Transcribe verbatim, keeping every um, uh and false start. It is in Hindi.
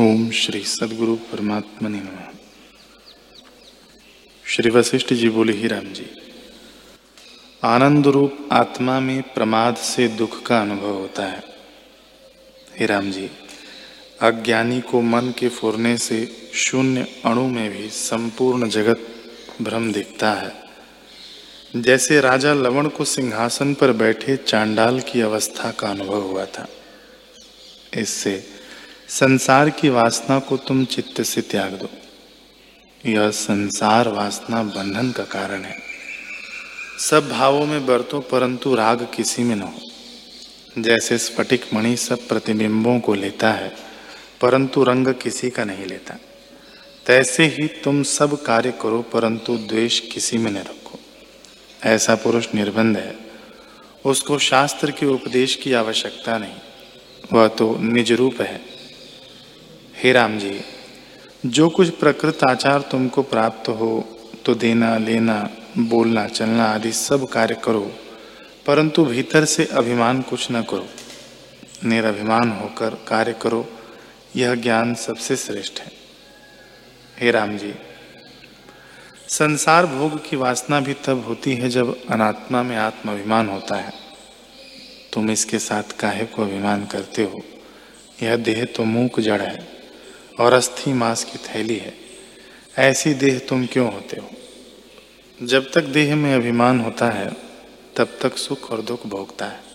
ओम श्री सदगुरु परमात्मा ने नमः। श्री वशिष्ठ जी बोले, ही राम जी, आनंद रूप आत्मा में प्रमाद से दुख का अनुभव होता है। हे राम जी, अज्ञानी को मन के फुरने से शून्य अणु में भी संपूर्ण जगत भ्रम दिखता है, जैसे राजा लवण को सिंहासन पर बैठे चांडाल की अवस्था का अनुभव हुआ था। इससे संसार की वासना को तुम चित्त से त्याग दो। यह संसार वासना बंधन का कारण है। सब भावों में बरतो, परंतु राग किसी में न हो। जैसे स्फटिक मणि सब प्रतिबिंबों को लेता है, परंतु रंग किसी का नहीं लेता, तैसे ही तुम सब कार्य करो, परंतु द्वेष किसी में न रखो। ऐसा पुरुष निर्बंध है, उसको शास्त्र के उपदेश की आवश्यकता नहीं, वह तो निज रूप है। हे राम जी, जो कुछ प्रकृत आचार तुमको प्राप्त हो, तो देना लेना बोलना चलना आदि सब कार्य करो, परंतु भीतर से अभिमान कुछ न करो। निरभिमान होकर कार्य करो, यह ज्ञान सबसे श्रेष्ठ है। हे राम जी, संसार भोग की वासना भी तब होती है जब अनात्मा में आत्माभिमान होता है। तुम इसके साथ काहे को अभिमान करते हो? यह देह तो मूक जड़ है और अस्थि मांस की थैली है, ऐसी देह तुम क्यों होते हो? जब तक देह में अभिमान होता है, तब तक सुख और दुख भोगता है।